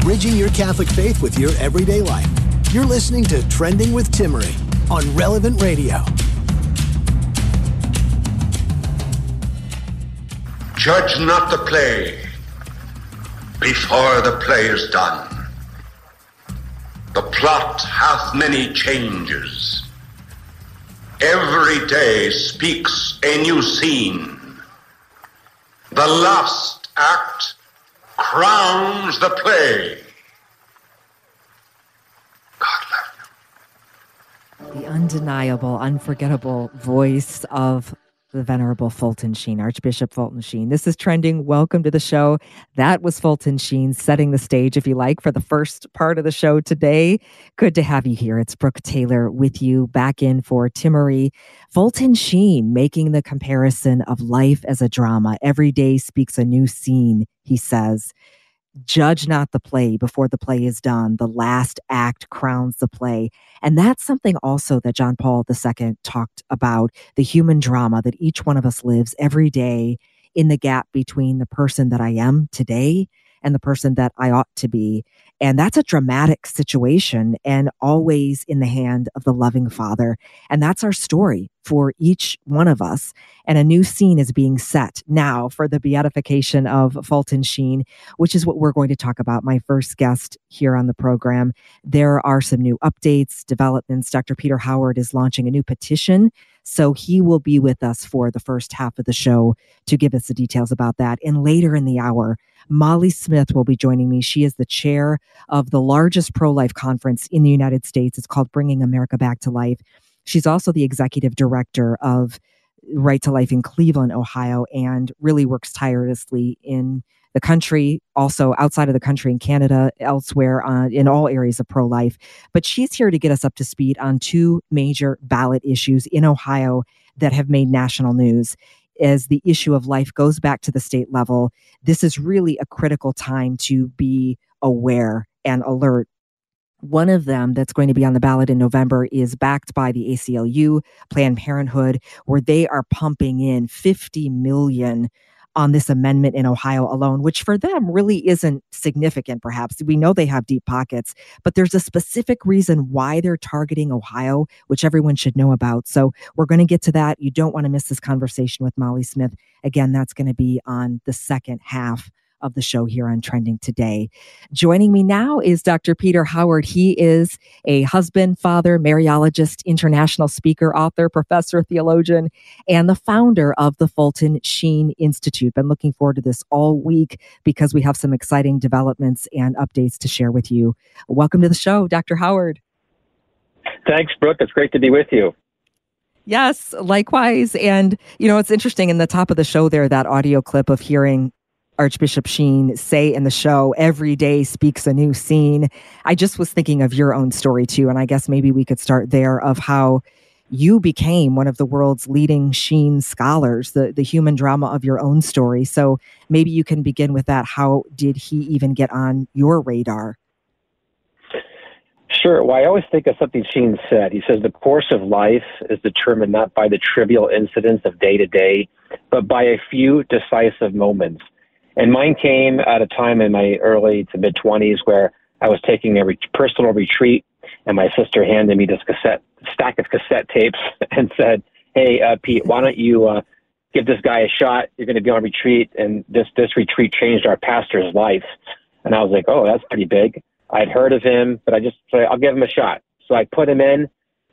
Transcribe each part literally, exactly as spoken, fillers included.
Bridging your Catholic faith with your everyday life. You're listening to Trending with Timmerie on Relevant Radio. Judge not the play before the play is done. The plot hath many changes. Every day speaks a new scene. The last act crowns the play. God love you. The undeniable, unforgettable voice of the Venerable Fulton Sheen, Archbishop Fulton Sheen. This is Trending. Welcome to the show. That was Fulton Sheen setting the stage, if you like, for the first part of the show today. Good to have you here. It's Brooke Taylor with you, back in for Timmerie. Fulton Sheen making the comparison of life as a drama. Every day speaks a new scene, he says. Judge not the play before the play is done. The last act crowns the play. And that's something also that John Paul the Second talked about, the human drama that each one of us lives every day in the gap between the person that I am today and the person that I ought to be. And that's a dramatic situation and always in the hand of the loving Father. And that's our story for each one of us. And a new scene is being set now for the beatification of Fulton Sheen, which is what we're going to talk about. My first guest here on the program. There are some new updates, developments. Doctor Peter Howard is launching a new petition. So he will be with us for the first half of the show to give us the details about that. And later in the hour, Molly Smith will be joining me. She is the chair of the largest pro-life conference in the United States. It's called Bringing America Back to Life. She's also the executive director of Right to Life in Cleveland, Ohio, and really works tirelessly in the country, also outside of the country, in Canada, elsewhere, uh, in all areas of pro-life. But she's here to get us up to speed on two major ballot issues in Ohio that have made national news. As the issue of life goes back to the state level, this is really a critical time to be aware and alert. One of them that's going to be on the ballot in November is backed by the A C L U, Planned Parenthood, where they are pumping in fifty million dollars on this amendment in Ohio alone, which for them really isn't significant, perhaps. We know they have deep pockets, but there's a specific reason why they're targeting Ohio, which everyone should know about. So we're going to get to that. You don't want to miss this conversation with Molly Smith. Again, that's going to be on the second half of the show here on Trending today. Joining me now is Doctor Peter Howard. He is a husband, father, Mariologist, international speaker, author, professor, theologian, and the founder of the Fulton Sheen Institute. Been looking forward to this all week because we have some exciting developments and updates to share with you. Welcome to the show, Doctor Howard. Thanks, Brooke. It's great to be with you. Yes, likewise. And, you know, it's interesting in the top of the show there, that audio clip of hearing Archbishop Sheen say in the show, every day speaks a new scene. I just was thinking of your own story too. And I guess maybe we could start there of how you became one of the world's leading Sheen scholars, the, the human drama of your own story. So maybe you can begin with that. How did he even get on your radar? Sure. Well, I always think of something Sheen said. He says, the course of life is determined not by the trivial incidents of day to day, but by a few decisive moments. And mine came at a time in my early to mid-twenties where I was taking a re- personal retreat, and my sister handed me this cassette stack of cassette tapes and said, hey, uh, Pete, why don't you uh, give this guy a shot? You're going to be on retreat, and this, this retreat changed our pastor's life. And I was like, oh, that's pretty big. I'd heard of him, but I just said, I'll give him a shot. So I put him in,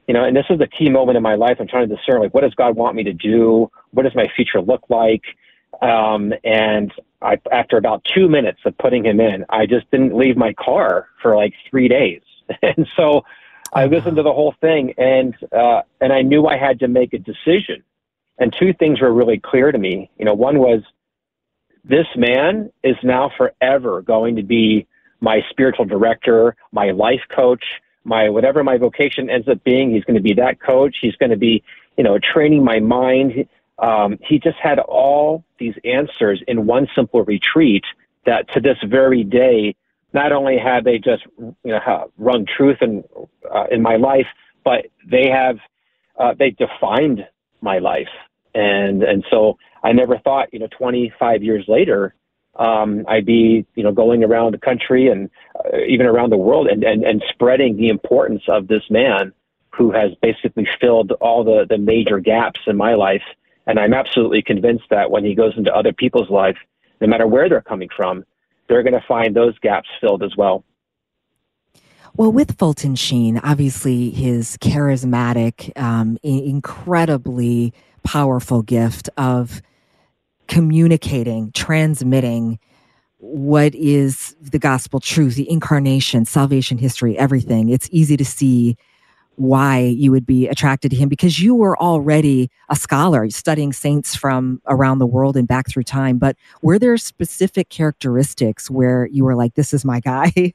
you know, and this was a key moment in my life. I'm trying to discern, like, what does God want me to do? What does my future look like? Um, and I, after about two minutes of putting him in, I just didn't leave my car for like three days. And so I listened to the whole thing, and, uh, and I knew I had to make a decision. And two things were really clear to me. You know, one was, this man is now forever going to be my spiritual director, my life coach, my whatever my vocation ends up being. He's going to be that coach. He's going to be, you know, training my mind. Um, he just had all these answers in one simple retreat that to this very day, not only have they just, you know, rung truth in, uh, in my life, but they have, uh, they defined my life. And, and so I never thought, you know, twenty-five years later, um, I'd be, you know, going around the country and uh, even around the world and, and, and spreading the importance of this man who has basically filled all the, the major gaps in my life. And I'm absolutely convinced that when he goes into other people's life, no matter where they're coming from, they're going to find those gaps filled as well. Well, with Fulton Sheen, obviously his charismatic, um, incredibly powerful gift of communicating, transmitting what is the gospel truth, the incarnation, salvation history, everything. It's easy to see why you would be attracted to him, because you were already a scholar studying saints from around the world and back through time. But were there specific characteristics where you were like, this is my guy?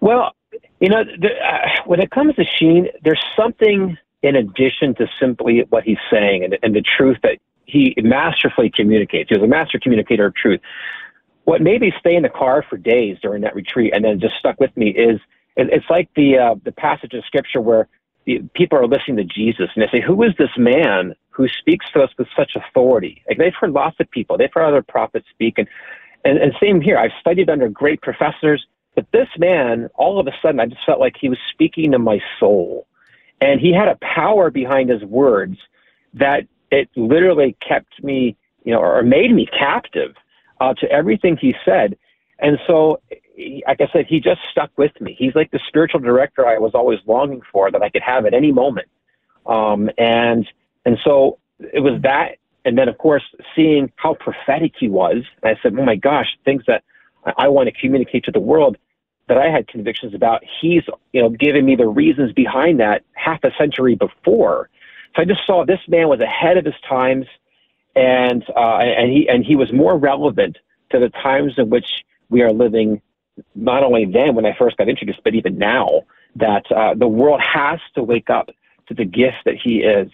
Well, you know, the, uh, when it comes to Sheen, there's something in addition to simply what he's saying and, and the truth that he masterfully communicates. He was a master communicator of truth. What made me stay in the car for days during that retreat and then just stuck with me is it's like the uh, the passage of scripture where the people are listening to Jesus and they say, who is this man who speaks to us with such authority? Like, they've heard lots of people. They've heard other prophets speak. And, and, and same here. I've studied under great professors, but this man, all of a sudden, I just felt like he was speaking to my soul. And he had a power behind his words that it literally kept me, you know, or made me captive uh, to everything he said. And so, like I said, he just stuck with me. He's like the spiritual director I was always longing for, that I could have at any moment. Um, and and so it was that. And then, of course, seeing how prophetic he was, I said, oh, my gosh, things that I want to communicate to the world that I had convictions about, he's, you know, giving me the reasons behind that half a century before. So I just saw this man was ahead of his times, and uh, and he and he was more relevant to the times in which we are living, not only then when I first got introduced, but even now, that uh, the world has to wake up to the gift that he is.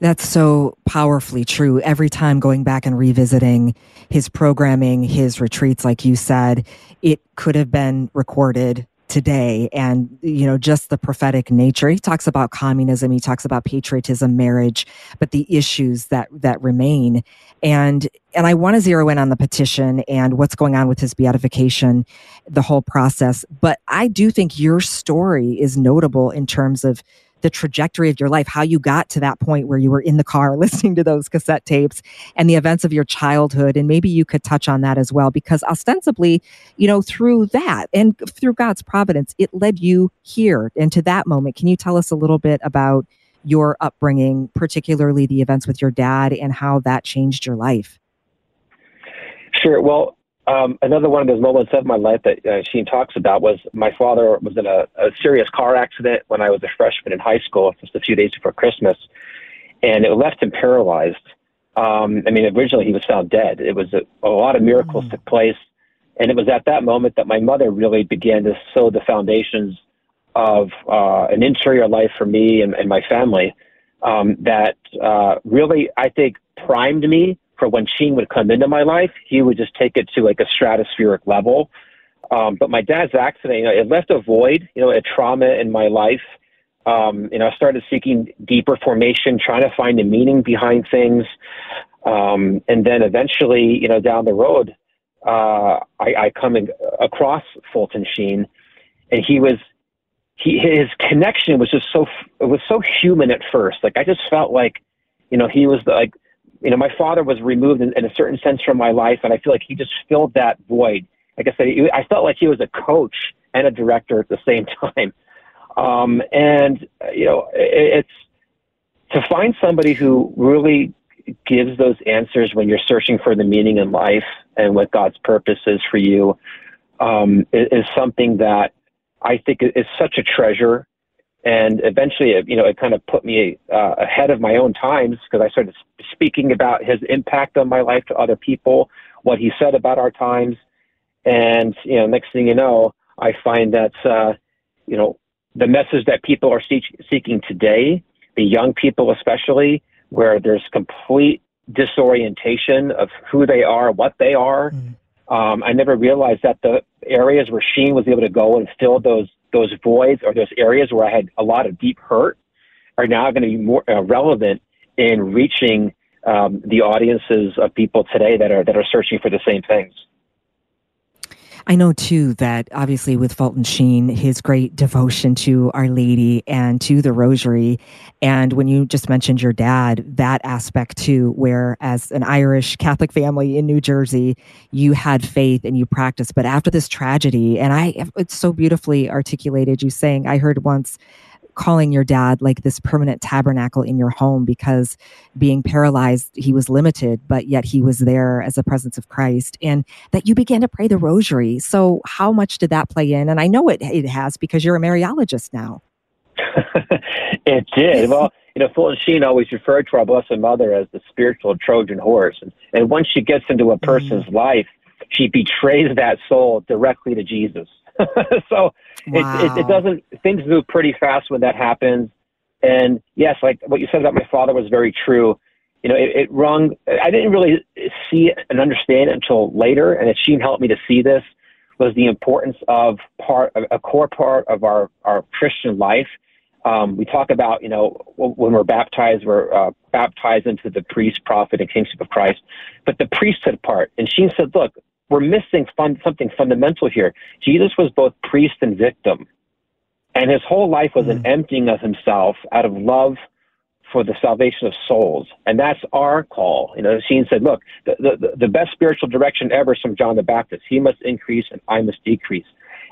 That's so powerfully true. Every time going back and revisiting his programming, his retreats, like you said, it could have been recorded today. And, you know, just the prophetic nature. He talks about communism. He talks about patriotism, marriage, but the issues that, that remain. And, and I want to zero in on the petition and what's going on with his beatification, the whole process. But I do think your story is notable in terms of the trajectory of your life, how you got to that point where you were in the car listening to those cassette tapes and the events of your childhood. And maybe you could touch on that as well, because ostensibly, you know, through that and through God's providence, it led you here and to that moment. Can you tell us a little bit about your upbringing, particularly the events with your dad and how that changed your life? Sure. Well, Um, another one of those moments of my life that uh, Sheen talks about was my father was in a, a serious car accident when I was a freshman in high school, just a few days before Christmas, and it left him paralyzed. Um, I mean, originally he was found dead. It was a, a lot of miracles mm-hmm. took place, and it was at that moment that my mother really began to sow the foundations of uh, an interior life for me and, and my family um, that uh, really, I think, primed me for when Sheen would come into my life. He would just take it to like a stratospheric level. Um, but my dad's accident, you know, it left a void, you know, a trauma in my life. Um, you know, I started seeking deeper formation, trying to find a meaning behind things. Um, and then eventually, you know, down the road, uh, I, I come in, across Fulton Sheen, and he was, he, his connection was just so, it was so human at first. Like, I just felt like, you know, he was the, like, you know, my father was removed in, in a certain sense from my life, and I feel like he just filled that void. Like I said, I felt like he was a coach and a director at the same time. Um, and, you know, it, it's to find somebody who really gives those answers when you're searching for the meaning in life and what God's purpose is for you um, is, is something that I think is such a treasure. And eventually, it, you know, it kind of put me uh, ahead of my own times, because I started speaking about his impact on my life to other people, what he said about our times. And, you know, next thing you know, I find that, uh, you know, the message that people are see- seeking today, the young people especially, where there's complete disorientation of who they are, what they are. Mm. Um, I never realized that the areas where Sheen was able to go and fill those those voids or those areas where I had a lot of deep hurt are now going to be more uh, relevant in reaching um, the audiences of people today that are that are searching for the same things. I know, too, that obviously with Fulton Sheen, his great devotion to Our Lady and to the Rosary. And when you just mentioned your dad, that aspect, too, where as an Irish Catholic family in New Jersey, you had faith and you practiced. But after this tragedy, and I it's so beautifully articulated, you saying, I heard once calling your dad like this permanent tabernacle in your home, because being paralyzed, he was limited, but yet he was there as the presence of Christ, and that you began to pray the Rosary. So how much did that play in? And I know it it has, because you're a Mariologist now. It did. Well, you know, Fulton Sheen always referred to our Blessed Mother as the spiritual Trojan horse. And, and once she gets into a person's mm. life, she betrays that soul directly to Jesus. So wow. it, it, it doesn't, things move pretty fast when that happens. And yes, like what you said about my father was very true. You know, it, it rung, I didn't really see it and understand it until later. And Sheen helped me to see this, was the importance of part, a core part of our, our Christian life. Um, we talk about, you know, when we're baptized, we're uh, baptized into the priest, prophet, and kingship of Christ, but the priesthood part. And Sheen said, look, we're missing fun, something fundamental here. Jesus was both priest and victim, and his whole life was mm. an emptying of himself out of love for the salvation of souls, and that's our call. You know, Sheen said, look, the, the, the best spiritual direction ever is from John the Baptist. He must increase and I must decrease.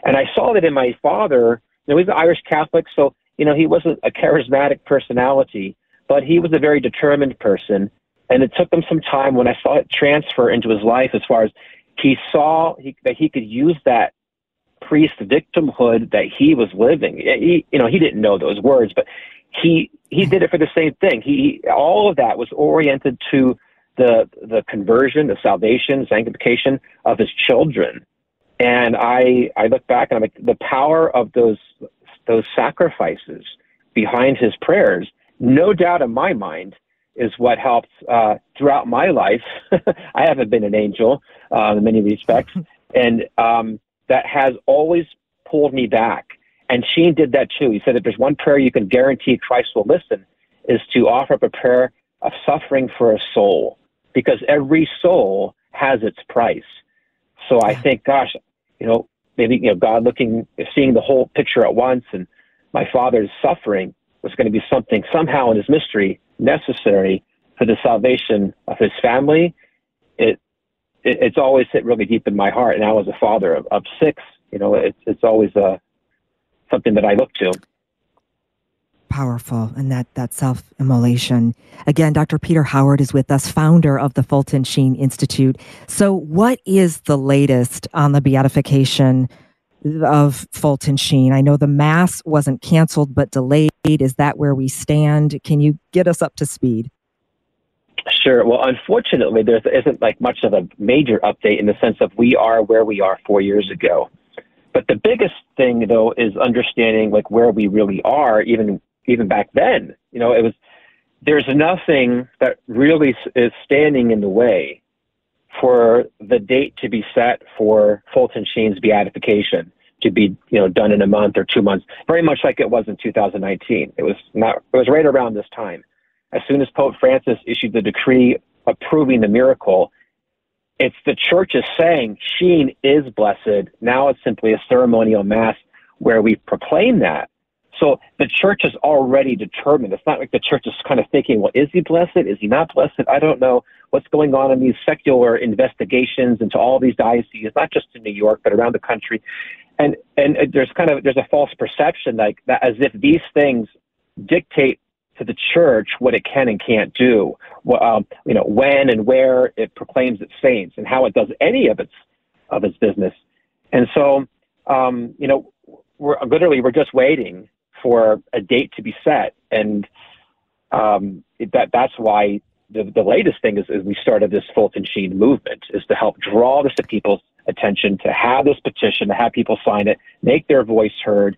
And I saw that in my father. You know, he's an Irish Catholic, so you know, he wasn't a charismatic personality, but he was a very determined person, and it took him some time when I saw it transfer into his life as far as he saw he, that he could use that priest victimhood that he was living. He, you know, he didn't know those words, but he he did it for the same thing. He all of that was oriented to the the conversion, the salvation, sanctification of his children. And I I look back and I'm like, the power of those those sacrifices behind his prayers, no doubt in my mind, is what helped uh, throughout my life. I haven't been an angel uh, in many respects, and um, that has always pulled me back. And Sheen did that too. He said that there's one prayer you can guarantee Christ will listen, is to offer up a prayer of suffering for a soul, because every soul has its price. So I think, gosh, you know, maybe you know, God looking, seeing the whole picture at once, and my father's suffering was going to be something somehow in his mystery necessary for the salvation of his family. It, it it's always hit really deep in my heart. And I was a father of, of six. You know, it's it's always a uh, something that I look to. Powerful, and that that self-immolation. Again, Doctor Peter Howard is with us, founder of the Fulton Sheen Institute. So, what is the latest on the beatification of Fulton Sheen? I know the mass wasn't canceled but delayed. Is that where we stand? Can you get us up to speed? Sure. Well, unfortunately, there isn't like much of a major update in the sense of we are where we are four years ago. But the biggest thing, though, is understanding like where we really are, even even back then. You know, it was there's nothing that really is standing in the way for the date to be set for Fulton Sheen's beatification to be, you know, done in a month or two months, very much like it was in two thousand nineteen. It was not, it was right around this time. As soon as Pope Francis issued the decree approving the miracle, it's the church is saying Sheen is blessed. Now it's simply a ceremonial mass where we proclaim that. So the church is already determined. It's not like the church is kind of thinking, well, is he blessed? Is he not blessed? I don't know what's going on in these secular investigations into all these dioceses, not just in New York, but around the country. And and there's kind of, there's a false perception like that, as if these things dictate to the church what it can and can't do, well, um, you know, when and where it proclaims its saints and how it does any of its, of its business. And so, um, you know, we're literally, we're just waiting for a date to be set. And um, that that's why the, the latest thing is, is we started this Fulton Sheen Movement, is to help draw this to people's attention, to have this petition, to have people sign it, make their voice heard,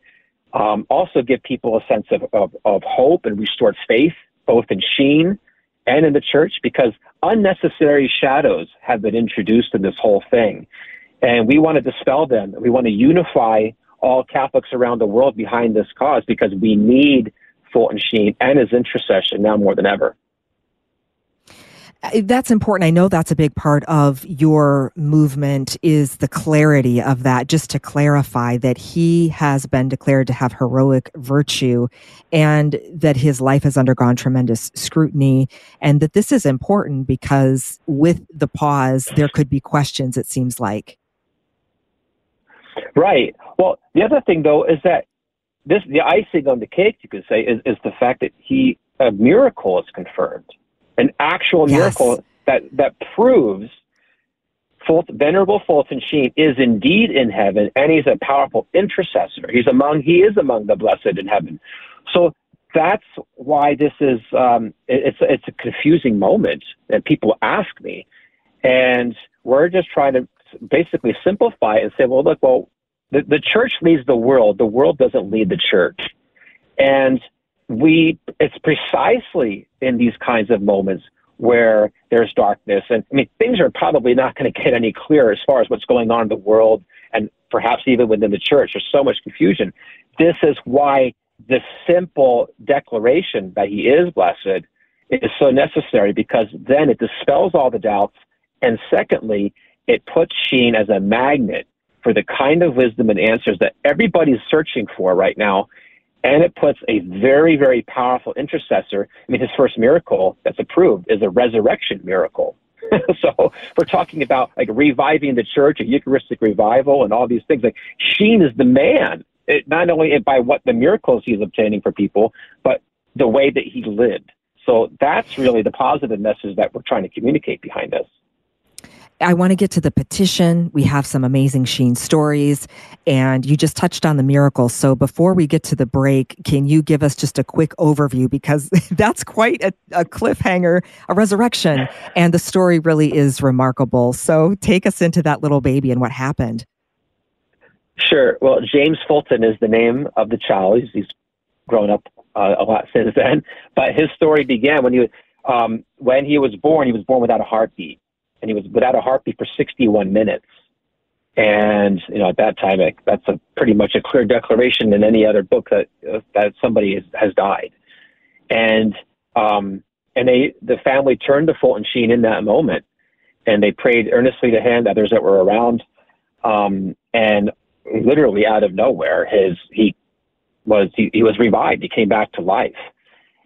um, also give people a sense of, of, of hope and restored faith, both in Sheen and in the church, because unnecessary shadows have been introduced in this whole thing. And we want to dispel them. We want to unify all Catholics around the world behind this cause, because we need Fulton Sheen and his intercession now more than ever. That's important. I know that's a big part of your movement, is the clarity of that. Just to clarify that he has been declared to have heroic virtue, and that his life has undergone tremendous scrutiny, and that this is important because with the pause, there could be questions, it seems like. Right. Well, the other thing, though, is that this, the icing on the cake, you could say, is, is the fact that he, a miracle is confirmed. An actual yes. miracle that, that proves Fulton, Venerable Fulton Sheen is indeed in heaven, and he's a powerful intercessor. He's among, he is among the blessed in heaven. So that's why this is, um, it's, it's a confusing moment that people ask me. And we're just trying to basically simplify it and say, well, look, well, the, the church leads the world. The world doesn't lead the church. And We, it's precisely in these kinds of moments where there's darkness. And I mean, things are probably not going to get any clearer as far as what's going on in the world, and perhaps even within the church. There's so much confusion. This is why the simple declaration that he is blessed is so necessary, because then it dispels all the doubts. And secondly, it puts Sheen as a magnet for the kind of wisdom and answers that everybody's searching for right now. And it puts a very, very powerful intercessor. I mean, his first miracle that's approved is a resurrection miracle. So we're talking about like reviving the church, a Eucharistic revival, and all these things. Like, Sheen is the man, it, not only by what the miracles he's obtaining for people, but the way that he lived. So that's really the positive message that we're trying to communicate behind this. I want to get to the petition. We have some amazing Sheen stories, and you just touched on the miracles. So before we get to the break, can you give us just a quick overview? Because that's quite a, a cliffhanger, a resurrection, and the story really is remarkable. So take us into that little baby and what happened. Sure. Well, James Fulton is the name of the child. He's, he's grown up uh, a lot since then, but his story began when he was, um, when he was born, he was born without a heartbeat. And he was without a heartbeat for sixty-one minutes. And, you know, at that time, it, that's a pretty much a clear declaration in any other book that uh, that somebody has, has died. And um, and they the family turned to Fulton Sheen in that moment, and they prayed earnestly to him, others that were around. Um, and literally out of nowhere, his he was he, he was revived. He came back to life,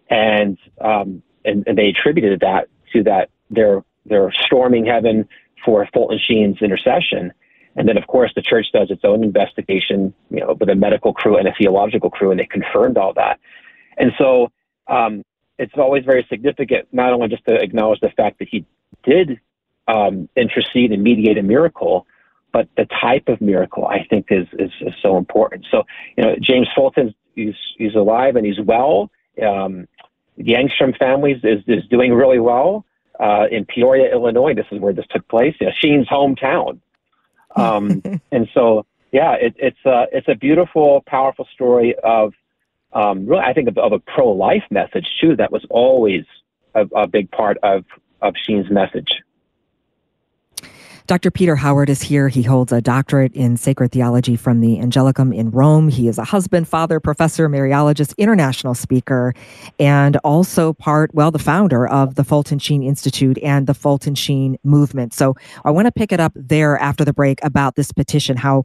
and um, and, and they attributed that to that their. They're storming heaven for Fulton Sheen's intercession. And then, of course, the church does its own investigation, you know, with a medical crew and a theological crew, and they confirmed all that. And so um, it's always very significant, not only just to acknowledge the fact that he did um, intercede and mediate a miracle, but the type of miracle, I think, is, is, is so important. So, you know, James Fulton, he's, he's alive and he's well. Um, the Angstrom family is, is doing really well. Uh, in Peoria, Illinois, this is where this took place. Yeah, Sheen's hometown, um, and so yeah, it, it's a uh, it's a beautiful, powerful story of um, really, I think, of, of a pro-life message too. That was always a, a big part of of Sheen's message. Doctor Peter Howard is here. He holds a doctorate in sacred theology from the Angelicum in Rome. He is a husband, father, professor, Mariologist, international speaker, and also part, well, the founder of the Fulton Sheen Institute and the Fulton Sheen Movement. So I want to pick it up there after the break about this petition, how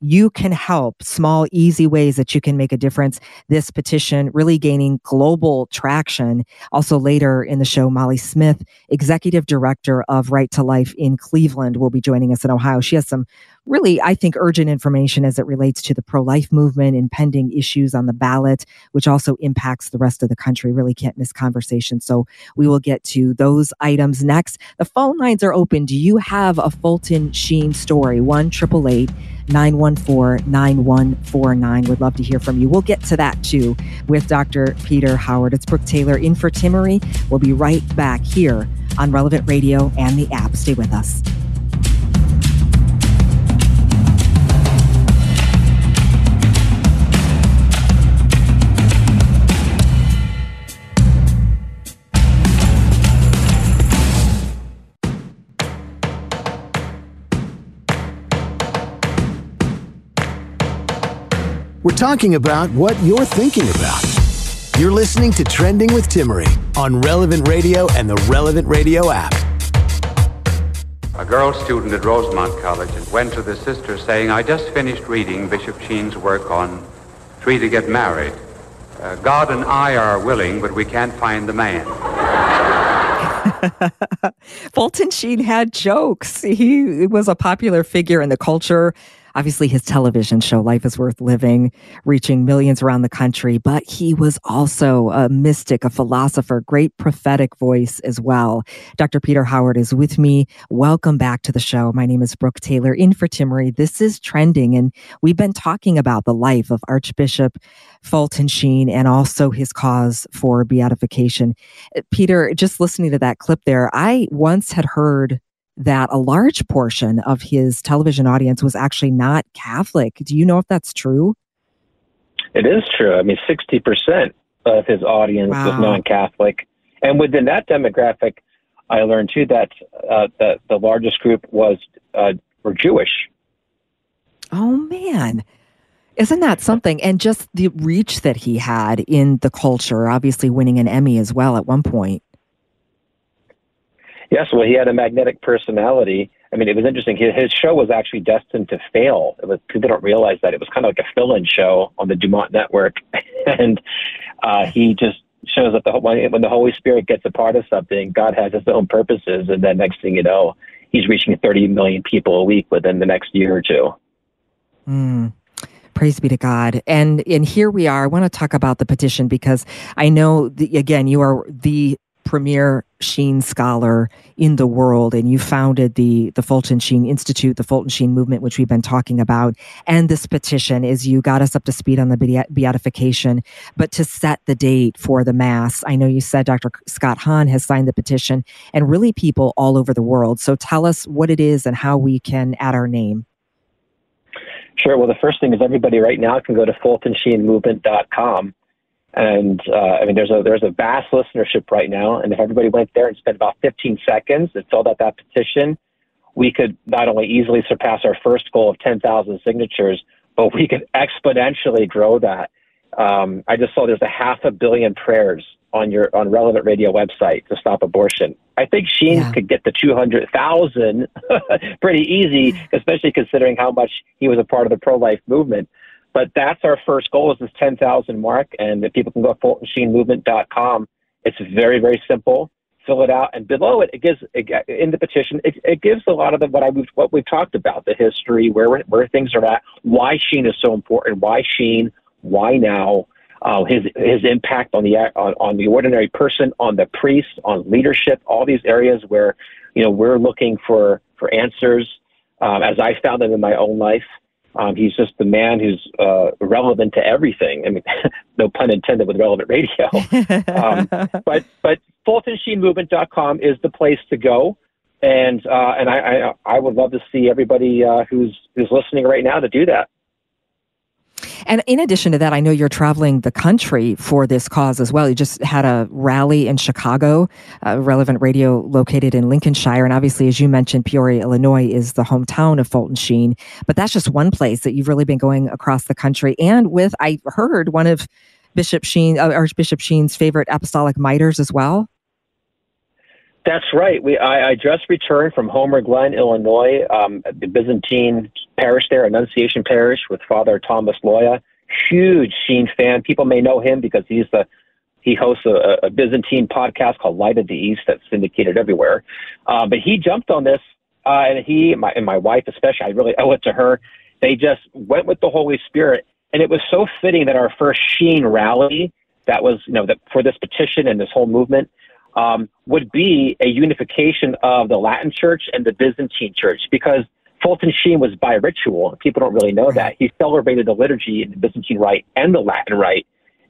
you can help, small, easy ways that you can make a difference. This petition really gaining global traction. Also later in the show, Molly Smith, executive director of Right to Life in Cleveland, will be joining us in Ohio. She has some really, I think, urgent information as it relates to the pro-life movement and pending issues on the ballot, which also impacts the rest of the country. Really can't miss conversations. So we will get to those items next. The phone lines are open. Do you have a Fulton Sheen story? one triple eight nine one four nine one four nine. Would love to hear from you. We'll get to that too with Doctor Peter Howard. It's Brooke Taylor in for Timmerie. We'll be right back here on Relevant Radio and the app. Stay with us. We're talking about what you're thinking about. You're listening to Trending with Timmerie on Relevant Radio and the Relevant Radio app. A girl student at Rosemont College went to the sister saying, "I just finished reading Bishop Sheen's work on Three to Get Married. Uh, God and I are willing, but we can't find the man." Fulton Sheen had jokes. He was a popular figure in the culture. Obviously, his television show, Life is Worth Living, reaching millions around the country. But he was also a mystic, a philosopher, great prophetic voice as well. Doctor Peter Howard is with me. Welcome back to the show. My name is Brooke Taylor, in for Timmerie. This is Trending, and we've been talking about the life of Archbishop Fulton Sheen and also his cause for beatification. Peter, just listening to that clip there, I once had heard that a large portion of his television audience was actually not Catholic. Do you know if that's true? It is true. I mean, sixty percent of his audience wow. was non-Catholic. And within that demographic, I learned too that uh, the, the largest group was uh, were Jewish. Oh, man. Isn't that something? And just the reach that he had in the culture, obviously winning an Emmy as well at one point. Yes, well, he had a magnetic personality. I mean, it was interesting. His show was actually destined to fail. It was, people don't realize that. It was kind of like a fill-in show on the Dumont Network. and uh, he just shows up the, when the Holy Spirit gets a part of something, God has his own purposes. And then next thing you know, he's reaching thirty million people a week within the next year or two. Mm. Praise be to God. And, and here we are. I want to talk about the petition because I know, the, again, you are the premier Sheen scholar in the world, and you founded the the Fulton Sheen Institute, the Fulton Sheen Movement, which we've been talking about, and this petition is you got us up to speed on the beatification, but to set the date for the Mass. I know you said Doctor Scott Hahn has signed the petition, and really people all over the world. So tell us what it is and how we can add our name. Sure. Well, the first thing is everybody right now can go to Fulton Sheen Movement dot com. And, uh, I mean, there's a, there's a vast listenership right now. And if everybody went there and spent about fifteen seconds and filled out that petition, we could not only easily surpass our first goal of ten thousand signatures, but we could exponentially grow that. Um, I just saw there's a half a billion prayers on your, on Relevant Radio website to stop abortion. I think Sheen yeah. could get to two hundred thousand pretty easy, especially considering how much he was a part of the pro-life movement. But that's our first goal, is this ten thousand mark. And if people can go to Fulton Sheen Movement dot com, it's very, very simple. Fill it out. And below it, it gives, it, in the petition, it, it gives a lot of the, what I what we've talked about, the history, where where things are at, why Sheen is so important, why Sheen, why now, uh, his his impact on the on, on the ordinary person, on the priest, on leadership, all these areas where, you know, we're looking for, for answers, um, as I found them in my own life. Um, he's just the man who's uh, relevant to everything. I mean, no pun intended with Relevant Radio. Um, but but Fulton Sheen Movement dot com is the place to go, and uh, and I, I I would love to see everybody uh, who's who's listening right now to do that. And in addition to that, I know you're traveling the country for this cause as well. You just had a rally in Chicago, uh, Relevant Radio located in Lincolnshire. And obviously, as you mentioned, Peoria, Illinois is the hometown of Fulton Sheen. But that's just one place that you've really been going across the country. And with, I heard, one of Bishop Sheen, uh, Archbishop Sheen's favorite apostolic miters as well. That's right. We I, I just returned from Homer Glen, Illinois, um, the Byzantine parish there, Annunciation Parish, with Father Thomas Loya. Huge Sheen fan. People may know him because he's the he hosts a, a Byzantine podcast called Light of the East that's syndicated everywhere. Uh, but he jumped on this Uh, and he and my, and my wife, especially, I really owe it to her. They just went with the Holy Spirit. And it was so fitting that our first Sheen rally that was, you know, that for this petition and this whole movement um, would be a unification of the Latin Church and the Byzantine Church, because Fulton Sheen was bi-ritual. People don't really know that. He celebrated the liturgy in the Byzantine Rite and the Latin Rite.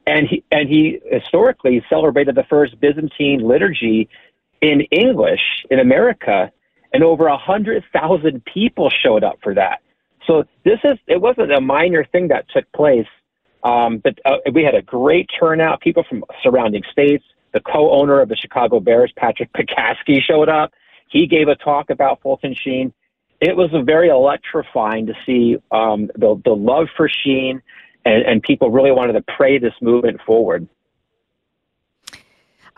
And he, and he historically celebrated the first Byzantine liturgy in English in America, and over one hundred thousand people showed up for that. So this is, it wasn't a minor thing that took place, um, but uh, we had a great turnout. People from surrounding states, the co-owner of the Chicago Bears, Patrick Pekaski, showed up. He gave a talk about Fulton Sheen. It was a very electrifying to see um, the, the love for Sheen, and, and people really wanted to pray this movement forward.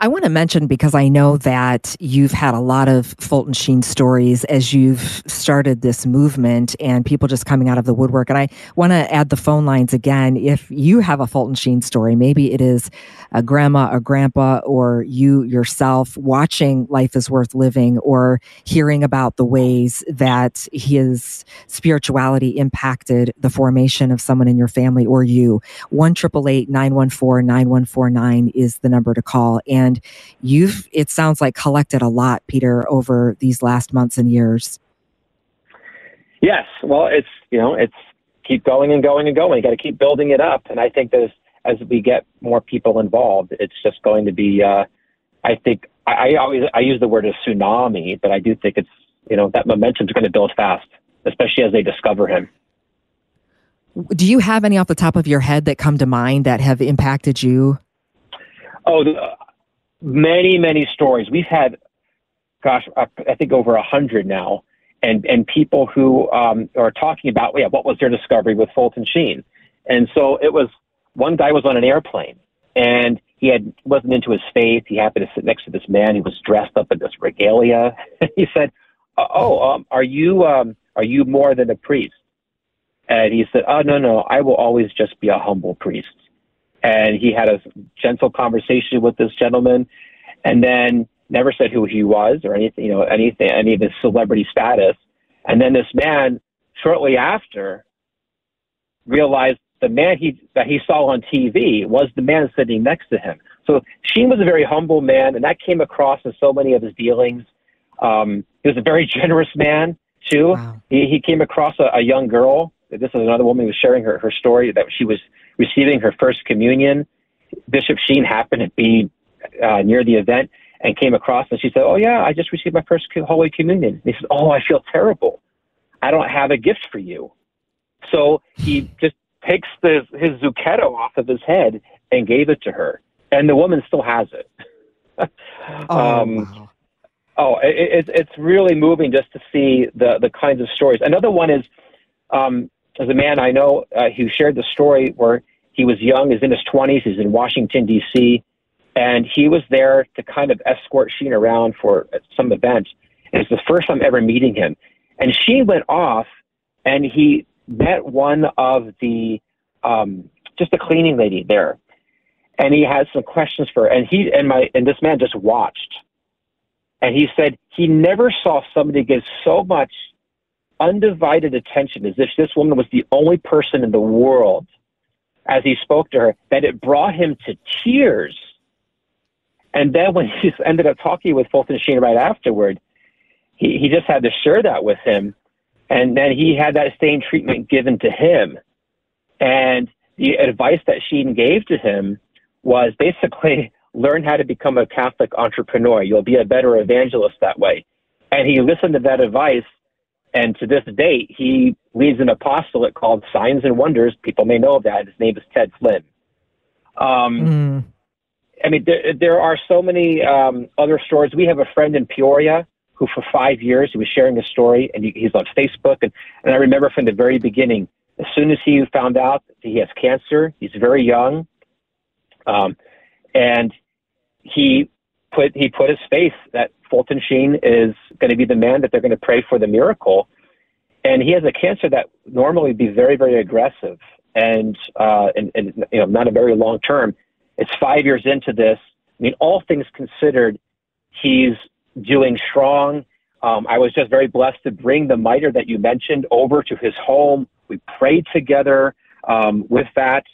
I want to mention, because I know that you've had a lot of Fulton Sheen stories as you've started this movement, and people just coming out of the woodwork. And I want to add the phone lines again. If you have a Fulton Sheen story, maybe it is a grandma, a grandpa, or you yourself watching Life is Worth Living, or hearing about the ways that his spirituality impacted the formation of someone in your family or you. one eight eight eight, nine one four, nine one four nine is the number to call. And And you've, it sounds like, collected a lot, Peter, over these last months and years. Yes. Well, it's, you know, it's keep going and going and going. You got to keep building it up. And I think that as we get more people involved, it's just going to be, uh, I think, I, I always, I use the word a tsunami, but I do think it's, you know, that momentum is going to build fast, especially as they discover him. Do you have any off the top of your head that come to mind that have impacted you? Oh, the, Many, many stories. We've had, gosh, I think over a hundred now, and, and people who um, are talking about, yeah, what was their discovery with Fulton Sheen. And so it was, one guy was on an airplane, and he had wasn't into his faith. He happened to sit next to this man who was dressed up in this regalia. He said, "Oh, um, are you um, are you more than a priest?" And he said, "Oh, no, no, I will always just be a humble priest." And he had a gentle conversation with this gentleman, and then never said who he was or anything, you know, anything, any of his celebrity status. And then this man, shortly after, realized the man he that he saw on T V was the man sitting next to him. So Sheen was a very humble man, and that came across in so many of his dealings. Um, he was a very generous man, too. Wow. He, he came across a, a young girl. This is another woman who was sharing her, her story that she was receiving her first communion. Bishop Sheen happened to be uh, near the event and came across, and she said, "Oh, yeah, I just received my first Holy Communion." And he said, "Oh, I feel terrible. I don't have a gift for you." So he just takes the, his zucchetto off of his head and gave it to her. And the woman still has it. oh, um, wow. oh it, it, it's really moving just to see the, the kinds of stories. Another one is, um, there's a man I know uh, who shared the story where he was young, he's in his twenties, he's in Washington, D C, and he was there to kind of escort Sheen around for some event. And it's the first time ever meeting him. And Sheen went off, and he met one of the, um, just a cleaning lady there. And he had some questions for her. And, he, and, my, and this man just watched. And he said he never saw somebody give so much undivided attention, as if this woman was the only person in the world, as he spoke to her, that it brought him to tears. And then when he ended up talking with Fulton Sheen right afterward, he, he just had to share that with him. And then he had that same treatment given to him. And the advice that Sheen gave to him was basically, learn how to become a Catholic entrepreneur. You'll be a better evangelist that way. And he listened to that advice. And to this date, he leads an apostolate called Signs and Wonders. People may know of that. His name is Ted Flynn. Um, mm. I mean, there, there are so many um, other stories. We have a friend in Peoria who for five years, he was sharing a story, and he, he's on Facebook. And, and I remember from the very beginning, as soon as he found out that he has cancer, he's very young. Um, and he put he put his faith that Fulton Sheen is going to be the man that they're going to pray for the miracle. And he has a cancer that normally would be very, very aggressive and, uh, and, and, you know, not a very long term. It's five years into this. I mean, all things considered, he's doing strong. Um, I was just very blessed to bring the miter that you mentioned over to his home. We prayed together um, with that,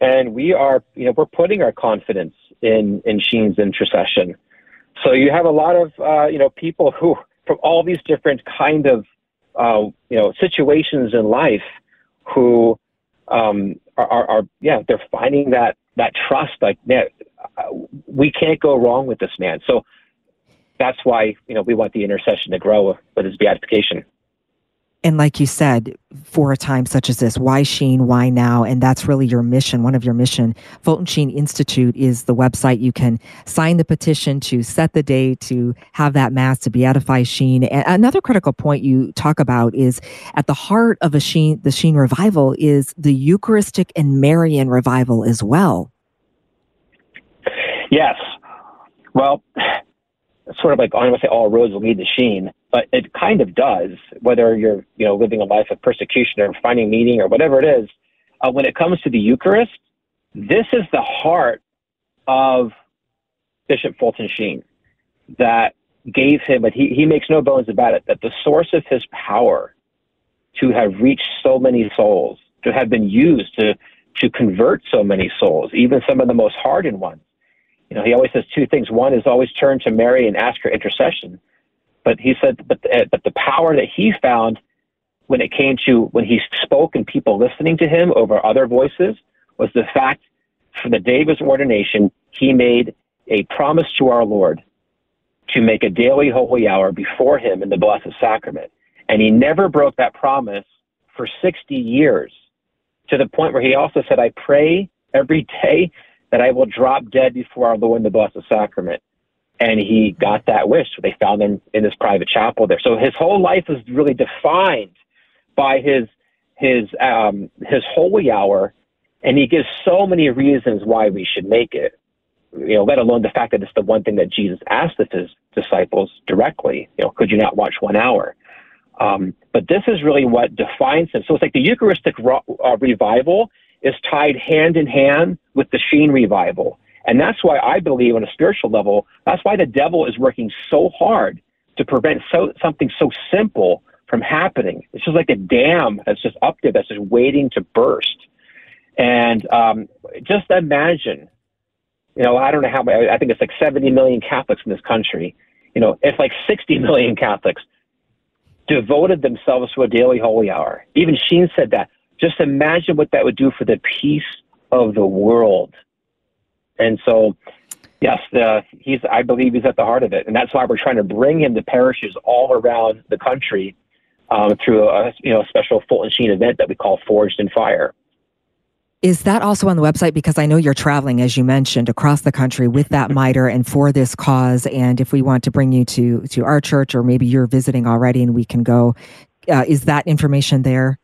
and we are, you know, we're putting our confidence in in Sheen's intercession. So you have a lot of, uh, you know, people who from all these different kind of, uh, you know, situations in life who um, are, are, are, yeah, they're finding that that trust. Like, man, we can't go wrong with this man. So that's why, you know, we want the intercession to grow with his beatification. And like you said, for a time such as this, why Sheen, why now? And that's really your mission, one of your mission. Fulton Sheen Institute is the website. You can sign the petition to set the day, to have that mass, to beatify Sheen. And another critical point you talk about is at the heart of a Sheen, the Sheen revival is the Eucharistic and Marian revival as well. Yes. Well, sort of like, I don't want to say all roads will lead to Sheen, but it kind of does, whether you're, you know, living a life of persecution or finding meaning or whatever it is. Uh, when it comes to the Eucharist, this is the heart of Bishop Fulton Sheen that gave him, but he, he makes no bones about it, that the source of his power to have reached so many souls, to have been used to, to convert so many souls, even some of the most hardened ones. You know, he always says two things. One is always turn to Mary and ask her intercession. But he said, but the, but the power that he found when it came to, when he spoke and people listening to him over other voices, was the fact from the day of his ordination, he made a promise to our Lord to make a daily holy hour before him in the Blessed Sacrament. And he never broke that promise for sixty years, to the point where he also said, I pray every day that I will drop dead before our Lord in the Blessed Sacrament. And he got that wish. They found him in this private chapel there. So his whole life is really defined by his his um, his holy hour, and he gives so many reasons why we should make it, you know, let alone the fact that it's the one thing that Jesus asked of his disciples directly. You know, could you not watch one hour? Um, but this is really what defines him. So it's like the Eucharistic ro- uh, revival is tied hand in hand with the Sheen revival. And that's why I believe on a spiritual level, that's why the devil is working so hard to prevent so, something so simple from happening. It's just like a dam that's just up there, that's just waiting to burst. And um, just imagine, you know, I don't know how, I think it's like seventy million Catholics in this country. You know, it's like sixty million Catholics devoted themselves to a daily holy hour. Even Sheen said that. Just imagine what that would do for the peace of the world. And so, yes, the, he's, I believe he's at the heart of it. And that's why we're trying to bring him to parishes all around the country um, through a, you know, special Fulton Sheen event that we call Forged in Fire. Is that also on the website? Because I know you're traveling, as you mentioned, across the country with that miter and for this cause. And if we want to bring you to, to our church, or maybe you're visiting already and we can go, uh, is that information there?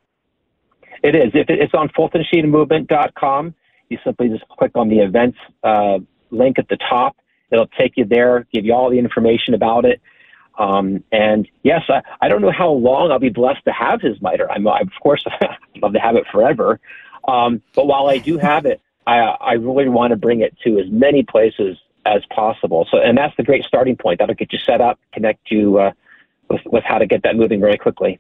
It is. It's on Fulton Sheen Movement dot com. You simply just click on the events uh, link at the top. It'll take you there, give you all the information about it. Um, and yes, I, I don't know how long I'll be blessed to have his miter. I'm, I, of course, I'd love to have it forever. Um, but while I do have it, I, I really want to bring it to as many places as possible. So, and that's the great starting point. That'll get you set up, connect you uh, with, with how to get that moving very quickly.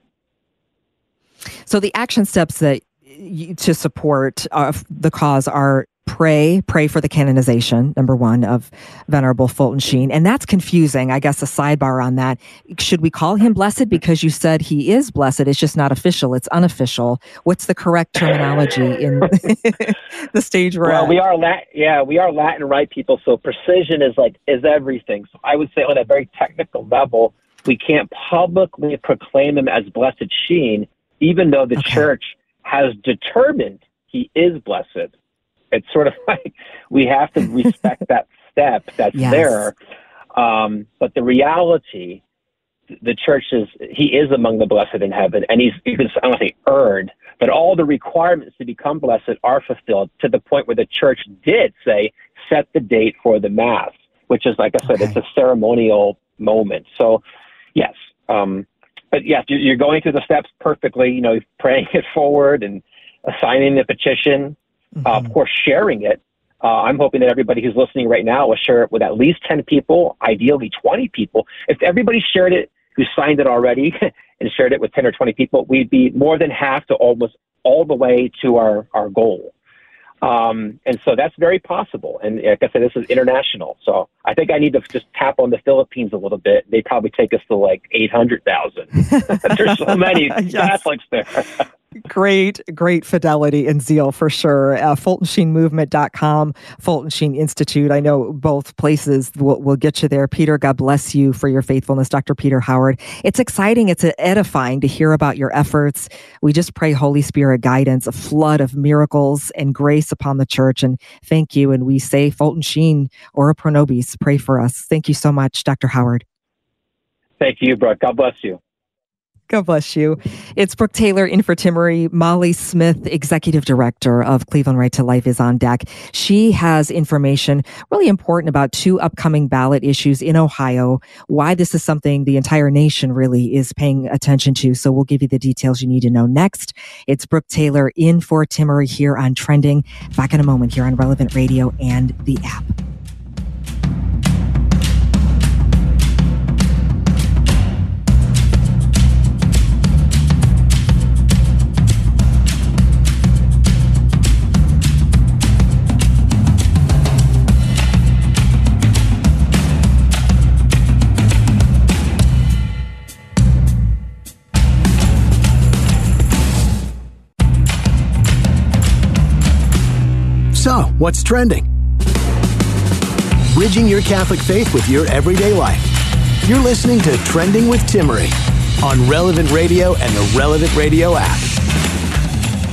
So the action steps that you, to support uh, the cause are pray, pray for the canonization, number one, of Venerable Fulton Sheen. And that's confusing, I guess, a sidebar on that. Should we call him blessed? Because you said he is blessed. It's just not official. It's unofficial. What's the correct terminology in the stage we're well, at? We are Latin, yeah, we are Latin Rite people, so precision is like is everything. So I would say on a very technical level, we can't publicly proclaim him as Blessed Sheen, even though the okay. church has determined he is blessed. It's sort of like we have to respect that step that's yes. there. Um, but the reality, the church is, he is among the blessed in heaven, and he's, even, I don't want to say earned, but all the requirements to become blessed are fulfilled, to the point where the church did say, set the date for the Mass, which is, like I said, okay. it's a ceremonial moment. So, yes. Um, But yes, you're going through the steps perfectly, you know, praying it forward and signing the petition, mm-hmm. uh, of course, sharing it. Uh, I'm hoping that everybody who's listening right now will share it with at least ten people, ideally twenty people. If everybody shared it who signed it already and shared it with ten or twenty people, we'd be more than half to almost all the way to our, our goal. Um, and so that's very possible. And like I said, this is international. So I think I need to just tap on the Philippines a little bit. They probably take us to like eight hundred thousand. There's so many yes. Catholics there. Great, great fidelity and zeal for sure. Uh, Fulton Sheen Movement dot com, Fulton Sheen Institute. I know both places will, will get you there. Peter, God bless you for your faithfulness. Doctor Peter Howard. It's exciting. It's edifying to hear about your efforts. We just pray Holy Spirit guidance, a flood of miracles and grace upon the church. And thank you. And we say Fulton Sheen Ora Pro Nobis, pray for us. Thank you so much, Doctor Howard. Thank you, Brooke. God bless you. God bless you. It's Brooke Taylor in for Timmerie. Molly Smith, Executive Director of Cleveland Right to Life, is on deck. She has information really important about two upcoming ballot issues in Ohio, why this is something the entire nation really is paying attention to. So we'll give you the details you need to know next. It's Brooke Taylor in for Timmerie here on Trending. Back in a moment here on Relevant Radio and the app. So, what's trending? Bridging your Catholic faith with your everyday life. You're listening to Trending with Timmerie on Relevant Radio and the Relevant Radio app.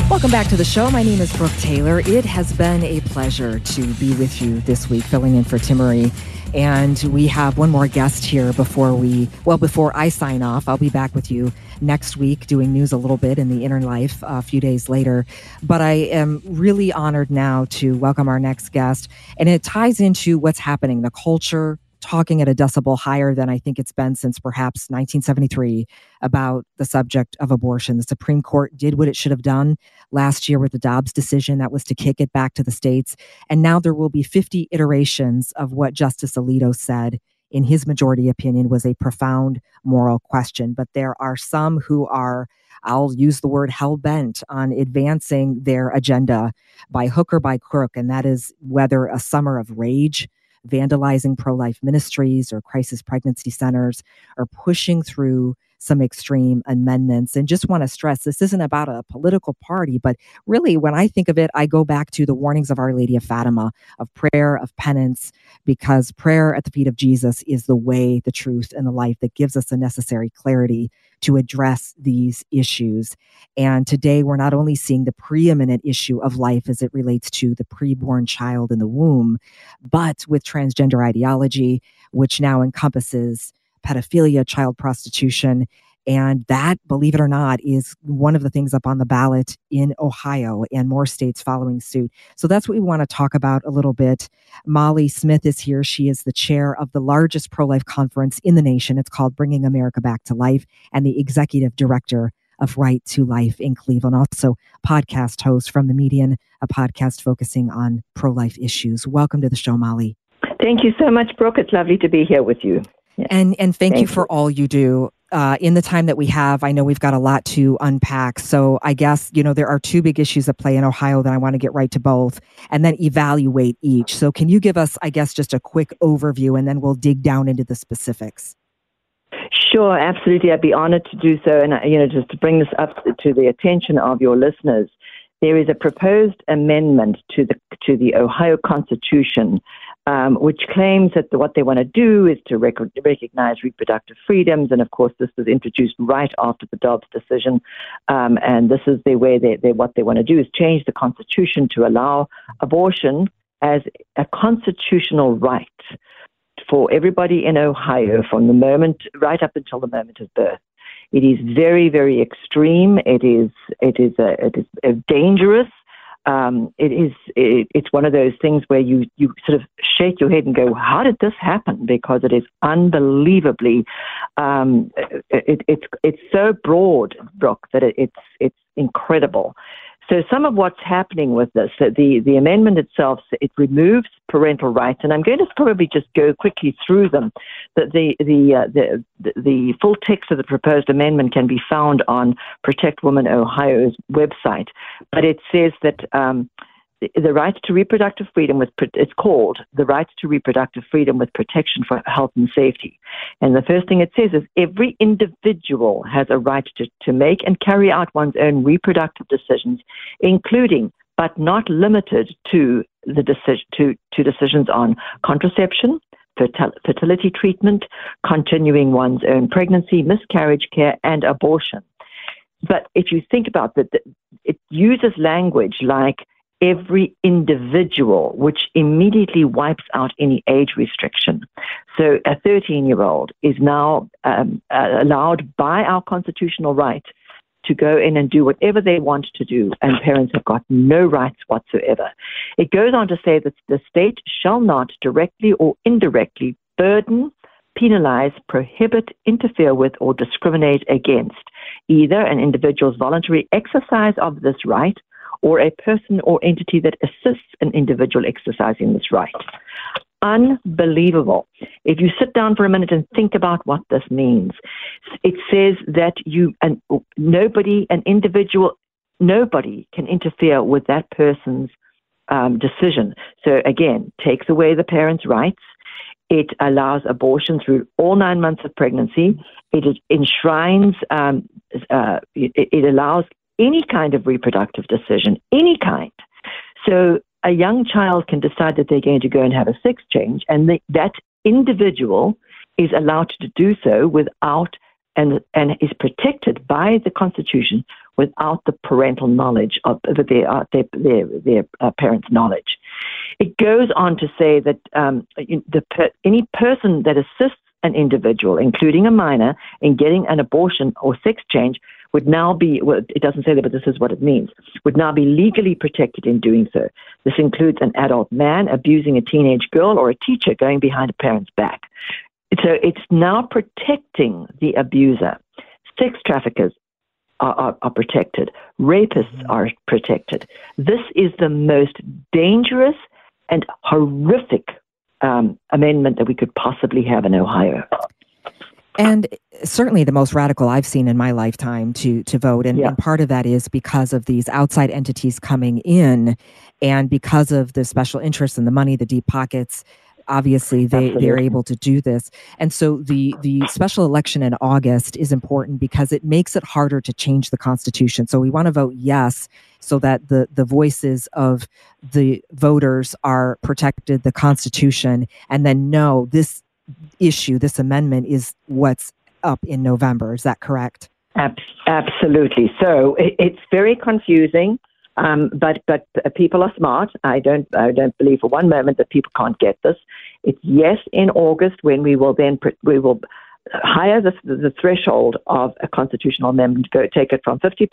Welcome back to the show. My name is Brooke Taylor. It has been a pleasure to be with you this week, filling in for Timmerie. And we have one more guest here before we, well, before I sign off. I'll be back with you next week doing news a little bit in the inner life a few days later. But I am really honored now to welcome our next guest. And it ties into what's happening, the culture, talking at a decibel higher than I think it's been since perhaps nineteen seventy-three about the subject of abortion. The Supreme Court did what it should have done last year with the Dobbs decision. That was to kick it back to the states. And now there will be fifty iterations of what Justice Alito said in his majority opinion was a profound moral question. But there are some who are, I'll use the word, hell-bent on advancing their agenda by hook or by crook. And that is whether a summer of rage, vandalizing pro-life ministries or crisis pregnancy centers, or pushing through some extreme amendments. And just want to stress, this isn't about a political party, but really when I think of it, I go back to the warnings of Our Lady of Fatima, of prayer, of penance, because prayer at the feet of Jesus is the way, the truth, and the life that gives us the necessary clarity to address these issues. And today we're not only seeing the preeminent issue of life as it relates to the preborn child in the womb, but with transgender ideology, which now encompasses pedophilia, child prostitution, and that, believe it or not, is one of the things up on the ballot in Ohio and more states following suit. So that's what we want to talk about a little bit. Molly Smith is here. She is the chair of the largest pro-life conference in the nation. It's called Bringing America Back to Life, and the executive director of Right to Life in Cleveland, also podcast host from The Median, a podcast focusing on pro-life issues. Welcome to the show, Molly. Thank you so much, Brooke. It's lovely to be here with you. Yes. And and thank, thank you for you. all you do. Uh, in the time that we have, I know we've got a lot to unpack. So I guess, you know, there are two big issues at play in Ohio that I want to get right to both and then evaluate each. So can you give us, I guess, just a quick overview and then we'll dig down into the specifics? Sure, absolutely. I'd be honored to do so. And, you know, just to bring this up to the attention of your listeners, there is a proposed amendment to the to the Ohio Constitution, um, which claims that the, what they want to do is to rec- recognize reproductive freedoms. And of course, this was introduced right after the Dobbs decision. Um, and this is the way they, they what they want to do is change the Constitution to allow abortion as a constitutional right for everybody in Ohio from the moment right up until the moment of birth. It is very, very extreme. It is, it is, a, it is a dangerous. Um, it is, it, it's one of those things where you, you sort of shake your head and go, "How did this happen?" Because it is unbelievably, um, it, it, it's, it's so broad, Brooke, that it, it's, it's incredible. So some of what's happening with this, the, the amendment itself, it removes parental rights, and I'm going to probably just go quickly through them. That the the, uh, the the full text of the proposed amendment can be found on Protect Women Ohio's website, but it says that um, the, the right to reproductive freedom with it's called the right to reproductive freedom with protection for health and safety. And the first thing it says is every individual has a right to, to make and carry out one's own reproductive decisions, including but not limited to the decision to, to decisions on contraception, fertility treatment, continuing one's own pregnancy, miscarriage care, and abortion. But if you think about that, it uses language like every individual, which immediately wipes out any age restriction. So a thirteen-year-old is now um, uh, allowed by our constitutional right to go in and do whatever they want to do, and parents have got no rights whatsoever. It goes on to say that the state shall not directly or indirectly burden, penalize, prohibit, interfere with, or discriminate against either an individual's voluntary exercise of this right or a person or entity that assists an individual exercising this right. Unbelievable. If you sit down for a minute and think about what this means, it says that you and nobody, an individual, nobody can interfere with that person's um, decision. So again, takes away the parents' rights. It allows abortion through all nine months of pregnancy. It enshrines, um, uh, it, it allows any kind of reproductive decision, any kind. So a young child can decide that they're going to go and have a sex change, and they, that individual is allowed to do so without, and and is protected by the Constitution without the parental knowledge of their their their, their uh, parents' knowledge. It goes on to say that um, the per, any person that assists an individual, including a minor, in getting an abortion or sex change would now be, well, it doesn't say that, but this is what it means, would now be legally protected in doing so. This includes an adult man abusing a teenage girl or a teacher going behind a parent's back. So it's now protecting the abuser. Sex traffickers are, are, are protected. Rapists are protected. This is the most dangerous and horrific um, amendment that we could possibly have in Ohio. And certainly the most radical I've seen in my lifetime to to vote. And, yeah. and part of that is because of these outside entities coming in, and because of the special interests and the money, the deep pockets, obviously they, they're able to do this. And so the, the special election in August is important because it makes it harder to change the Constitution. So we want to vote yes, so that the, the voices of the voters are protected, the Constitution, and then no, this issue, this amendment is what's up in November. Is that correct? Ab- absolutely. So it, it's very confusing, um, but but people are smart. I don't I don't believe for one moment that people can't get this. It's yes in August, when we will then pre- we will higher the, the threshold of a constitutional amendment. Go take it from fifty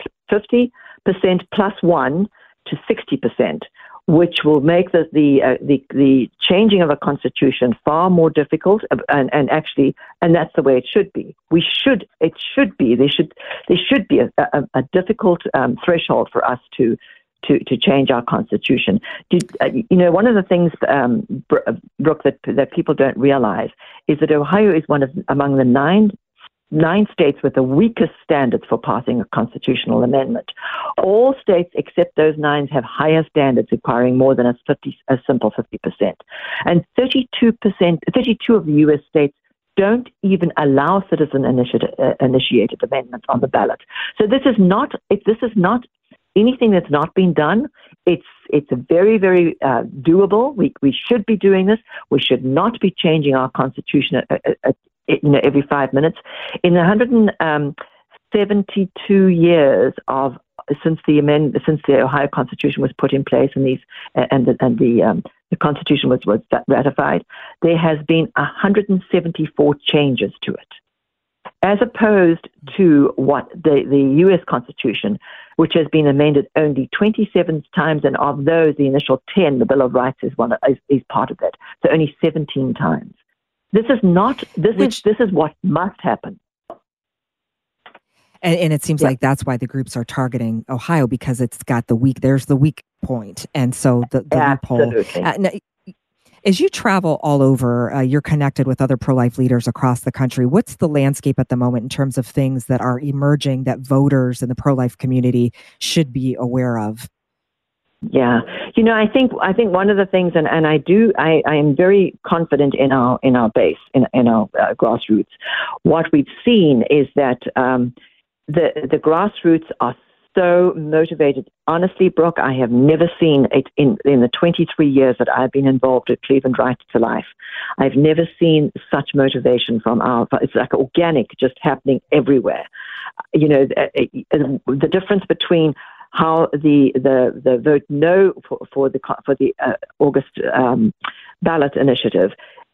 percent plus one to sixty percent. Which will make the the, uh, the the changing of a constitution far more difficult, and, and actually, and that's the way it should be. We should, it should be, there should there should be a, a, a difficult um, threshold for us to to to change our constitution. Did, uh, you know, one of the things, um, Brooke, that that people don't realize is that Ohio is one of among the nine. Nine states with the weakest standards for passing a constitutional amendment. All states except those nine have higher standards, requiring more than a, fifty, a simple fifty percent. And thirty-two percent, thirty-two of the U S states don't even allow citizen-initiated uh, initiated amendments on the ballot. So this is not. If this is not anything that's not been done, it's it's very, very uh, doable. We we should be doing this. We should not be changing our constitution at, at, at, you know, every five minutes. In one hundred seventy-two years of since the amend, since the Ohio Constitution was put in place and these and the, and the um, the Constitution was was ratified, there has been one hundred seventy-four changes to it, as opposed to what the the U S Constitution, which has been amended only twenty-seven times, and of those, the initial ten, the Bill of Rights is one is, is part of that, so only seventeen times. This is not, this Which, is, this is what must happen. And, and it seems yeah. like that's why the groups are targeting Ohio, because it's got the weak, there's the weak point. And so the, the Absolutely. loophole. Uh, now, as you travel all over, uh, you're connected with other pro-life leaders across the country. What's the landscape at the moment in terms of things that are emerging that voters in the pro-life community should be aware of? Yeah, you know, I think I think one of the things, and, and I do, I, I am very confident in our in our base, in in our uh, grassroots. What we've seen is that um, the the grassroots are so motivated. Honestly, Brooke, I have never seen it in in the twenty-three years that I've been involved at Cleveland Right to Life. I've never seen such motivation from our. It's like organic, just happening everywhere. You know, the, the difference between how the, the, the vote no for, for the for the uh, August um, ballot initiative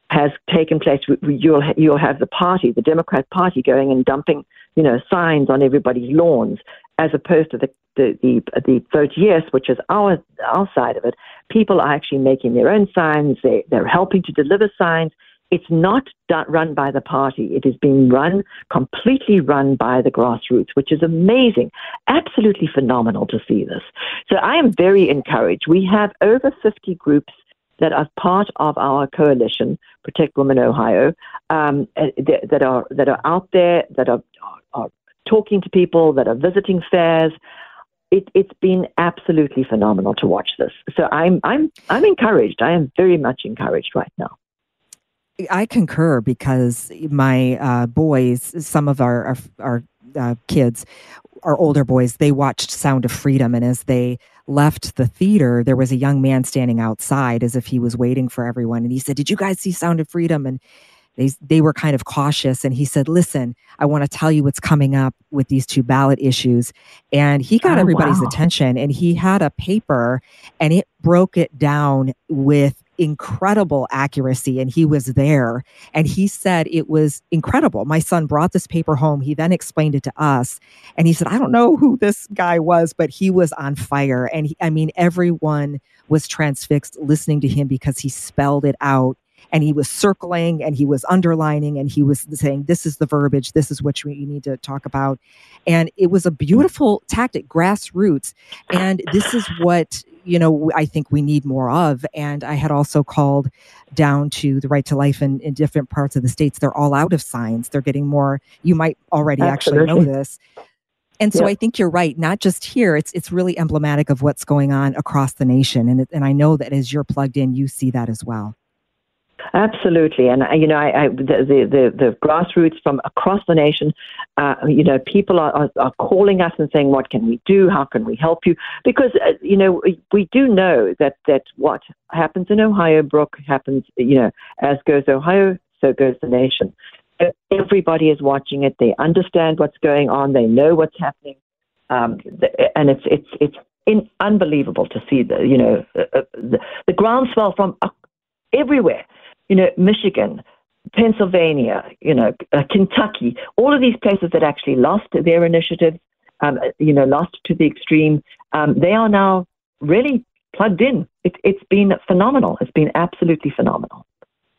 has taken place. You'll you'll have the party, the Democrat Party, going and dumping you know signs on everybody's lawns, as opposed to the the the, the vote yes, which is our our side of it. People are actually making their own signs. They they're helping to deliver signs. It's not done, run by the party. It is being run, completely run by the grassroots, which is amazing. Absolutely phenomenal to see this. So I am very encouraged. We have over fifty groups that are part of our coalition, Protect Women Ohio, um, that are that are out there, that are, are talking to people, that are visiting fairs. It, it's been absolutely phenomenal to watch this. So I'm I'm I'm encouraged. I am very much encouraged right now. I concur, because my uh, boys, some of our our, our uh, kids, our older boys, they watched Sound of Freedom, and as they left the theater, there was a young man standing outside as if he was waiting for everyone, and he said, "Did you guys see Sound of Freedom?" And they they were kind of cautious, and he said, "Listen, I want to tell you what's coming up with these two ballot issues," and he got oh, everybody's wow. attention, and he had a paper, and it broke it down with incredible accuracy, and he was there, and he said it was incredible. My son brought this paper home. He then explained it to us, and he said, "I don't know who this guy was, but he was on fire." And he, I mean, everyone was transfixed listening to him, because he spelled it out, and he was circling, and he was underlining, and he was saying, "This is the verbiage. This is what you need to talk about." And it was a beautiful tactic, grassroots, and this is what, you know, I think we need more of. And I had also called down to the Right to Life in, in different parts of the states. They're all out of signs. They're getting more. You might already Absolutely. actually know this. And so yeah. I think you're right. Not just here. It's it's really emblematic of what's going on across the nation. And and I know that as you're plugged in, you see that as well. Absolutely. And, you know, I, I, the, the, the grassroots from across the nation, uh, you know, people are, are, are calling us and saying, "What can we do? How can we help you?" Because, uh, you know, we, we do know that, that what happens in Ohio, Brooke, happens, you know, as goes Ohio, so goes the nation. Everybody is watching it. They understand what's going on. They know what's happening. Um, and it's it's it's in, unbelievable to see, the you know, uh, the, the groundswell from uh, everywhere. You know, Michigan, Pennsylvania, you know, uh, Kentucky, all of these places that actually lost their initiatives, um, you know, lost to the extreme, um, they are now really plugged in. It, it's been phenomenal. It's been absolutely phenomenal.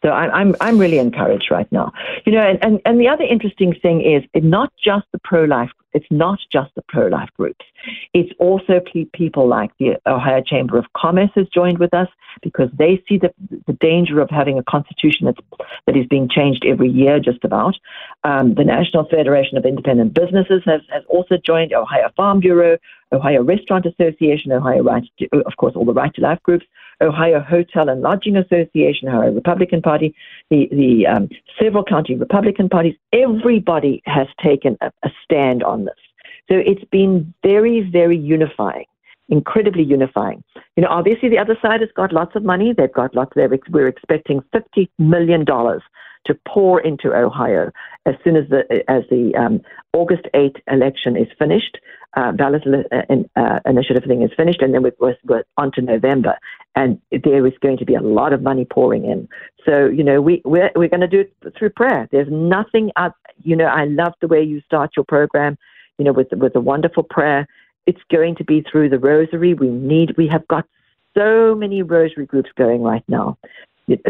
So I, I'm I'm really encouraged right now. You know, and, and, and the other interesting thing is not just the pro-life, it's not just the pro-life groups. It's also people like the Ohio Chamber of Commerce has joined with us, because they see the, the danger of having a constitution that's, that is being changed every year just about. Um, the National Federation of Independent Businesses has, has also joined, Ohio Farm Bureau, Ohio Restaurant Association, Ohio Right, to, of course, all the Right to Life groups, Ohio Hotel and Lodging Association, Ohio Republican Party, the, the um, several county Republican parties. Everybody has taken a, a stand on this. So it's been very, very unifying. Incredibly unifying. You know, obviously the other side has got lots of money. They've got lots. They're ex- we're expecting fifty million dollars to pour into Ohio as soon as the as the um, August eighth election is finished, uh, ballot uh, uh, initiative thing is finished, and then we're, we're on to November, and there is going to be a lot of money pouring in. So, you know, we we're, we're going to do it through prayer. There's nothing up. You know, I love the way you start your program. You know, with with a wonderful prayer. It's going to be through the rosary. We need, we have got so many rosary groups going right now.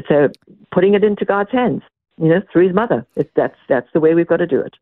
So putting it into God's hands, you know, through his mother. It's, that's, that's the way we've got to do it.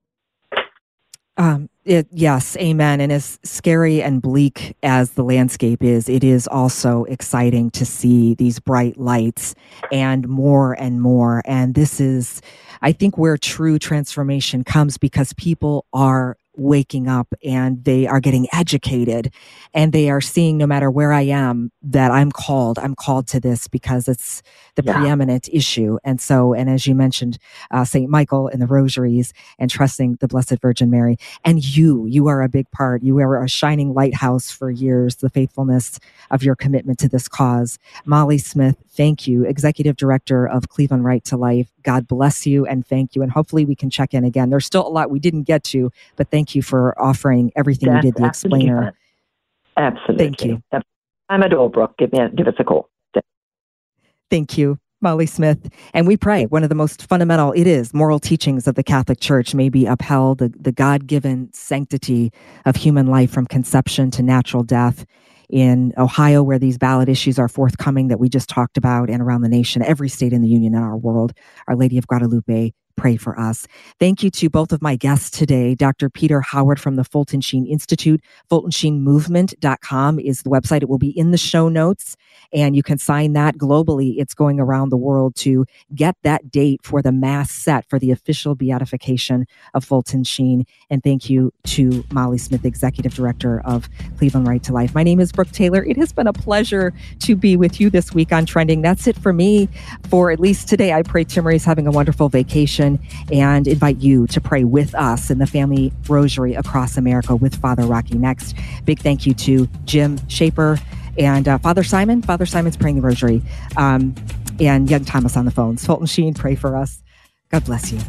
Um, it, yes, amen. And as scary and bleak as the landscape is, it is also exciting to see these bright lights and more and more. And this is, I think, where true transformation comes, because people are waking up and they are getting educated and they are seeing, no matter where I am, that I'm called, I'm called to this, because it's the yeah. preeminent issue. And so, and as you mentioned, uh, Saint Michael and the rosaries and trusting the Blessed Virgin Mary, and you, you are a big part. You are a shining lighthouse for years, the faithfulness of your commitment to this cause. Molly Smith, thank you. Executive Director of Cleveland Right to Life. God bless you and thank you. And hopefully we can check in again. There's still a lot we didn't get to, but thank Thank you for offering everything That's you did, the explainer. Absolutely. Thank you. I'm at all, Brooke. Give, me a, give us a call. Thank you, Molly Smith. And we pray one of the most fundamental, it is, moral teachings of the Catholic Church may be upheld, the, the God-given sanctity of human life from conception to natural death. In Ohio, where these ballot issues are forthcoming that we just talked about, and around the nation, every state in the union and our world, Our Lady of Guadalupe, pray for us. Thank you to both of my guests today. Doctor Peter Howard from the Fulton Sheen Institute. Fulton Sheen Movement dot com is the website. It will be in the show notes, and you can sign that globally. It's going around the world to get that date for the mass set for the official beatification of Fulton Sheen. And thank you to Molly Smith, Executive Director of Cleveland Right to Life. My name is Brooke Taylor. It has been a pleasure to be with you this week on Trending. That's it for me for at least today. I pray Timmerie is having a wonderful vacation, and invite you to pray with us in the Family Rosary across America with Father Rocky Next. Big thank you to Jim Shaper and uh, Father Simon. Father Simon's praying the Rosary, um, and young Thomas on the phones. Fulton Sheen, pray for us. God bless you.